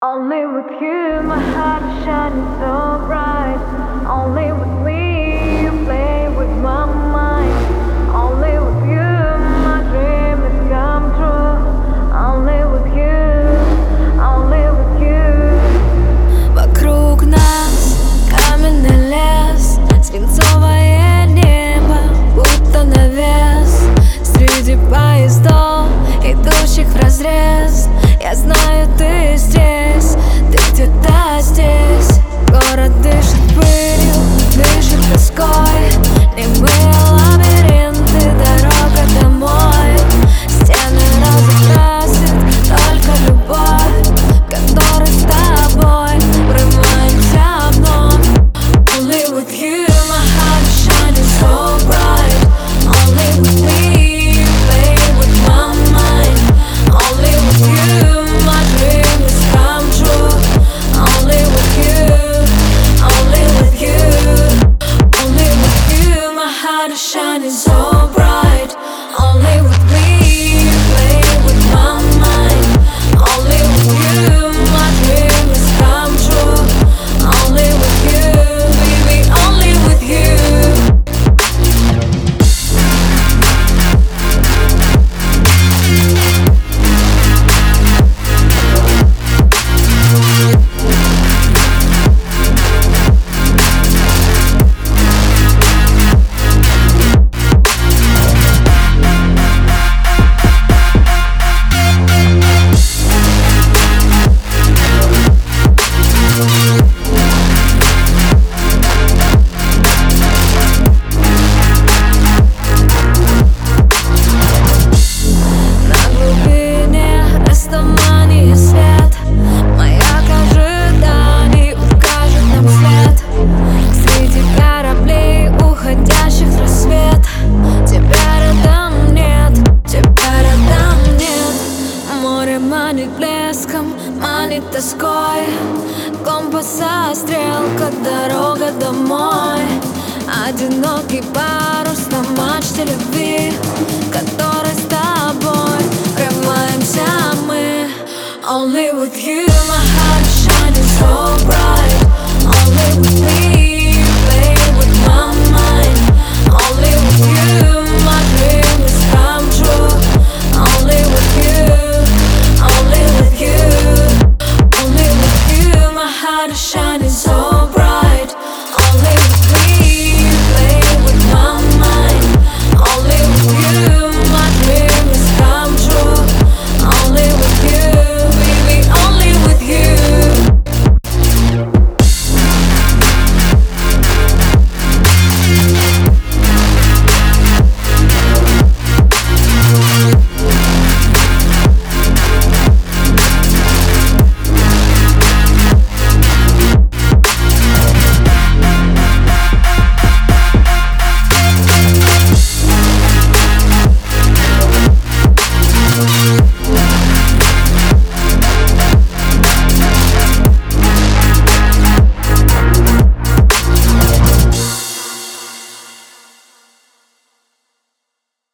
Only with you, my heart is shining so bright. Only with me, you play with my mind. Only with you, my dream has come true. Only with you, only with you. Вокруг нас каменный лес, свинцовое небо, будто навес. Среди поездов, идущих вразрез, я знаю, ты здесь. Где-то здесь город дышит пылью, дышит тоской. Немые лабиринты, дорога домой. Стены разукрасит только любовь, которой с тобой врываемся вновь. Only with you, my heart is shining so bright. Only with me, you play with my mind. Only with you. Shining so bright. Only with me, you play with my mind. Only with you, my dream has come true. Only with you, baby, only with манит блеском, манит тоской. Компаса стрелка, дорога домой. Одинокий парус на мачте любви, которой с тобой врываемся мы. Only with you, my heart is shining so.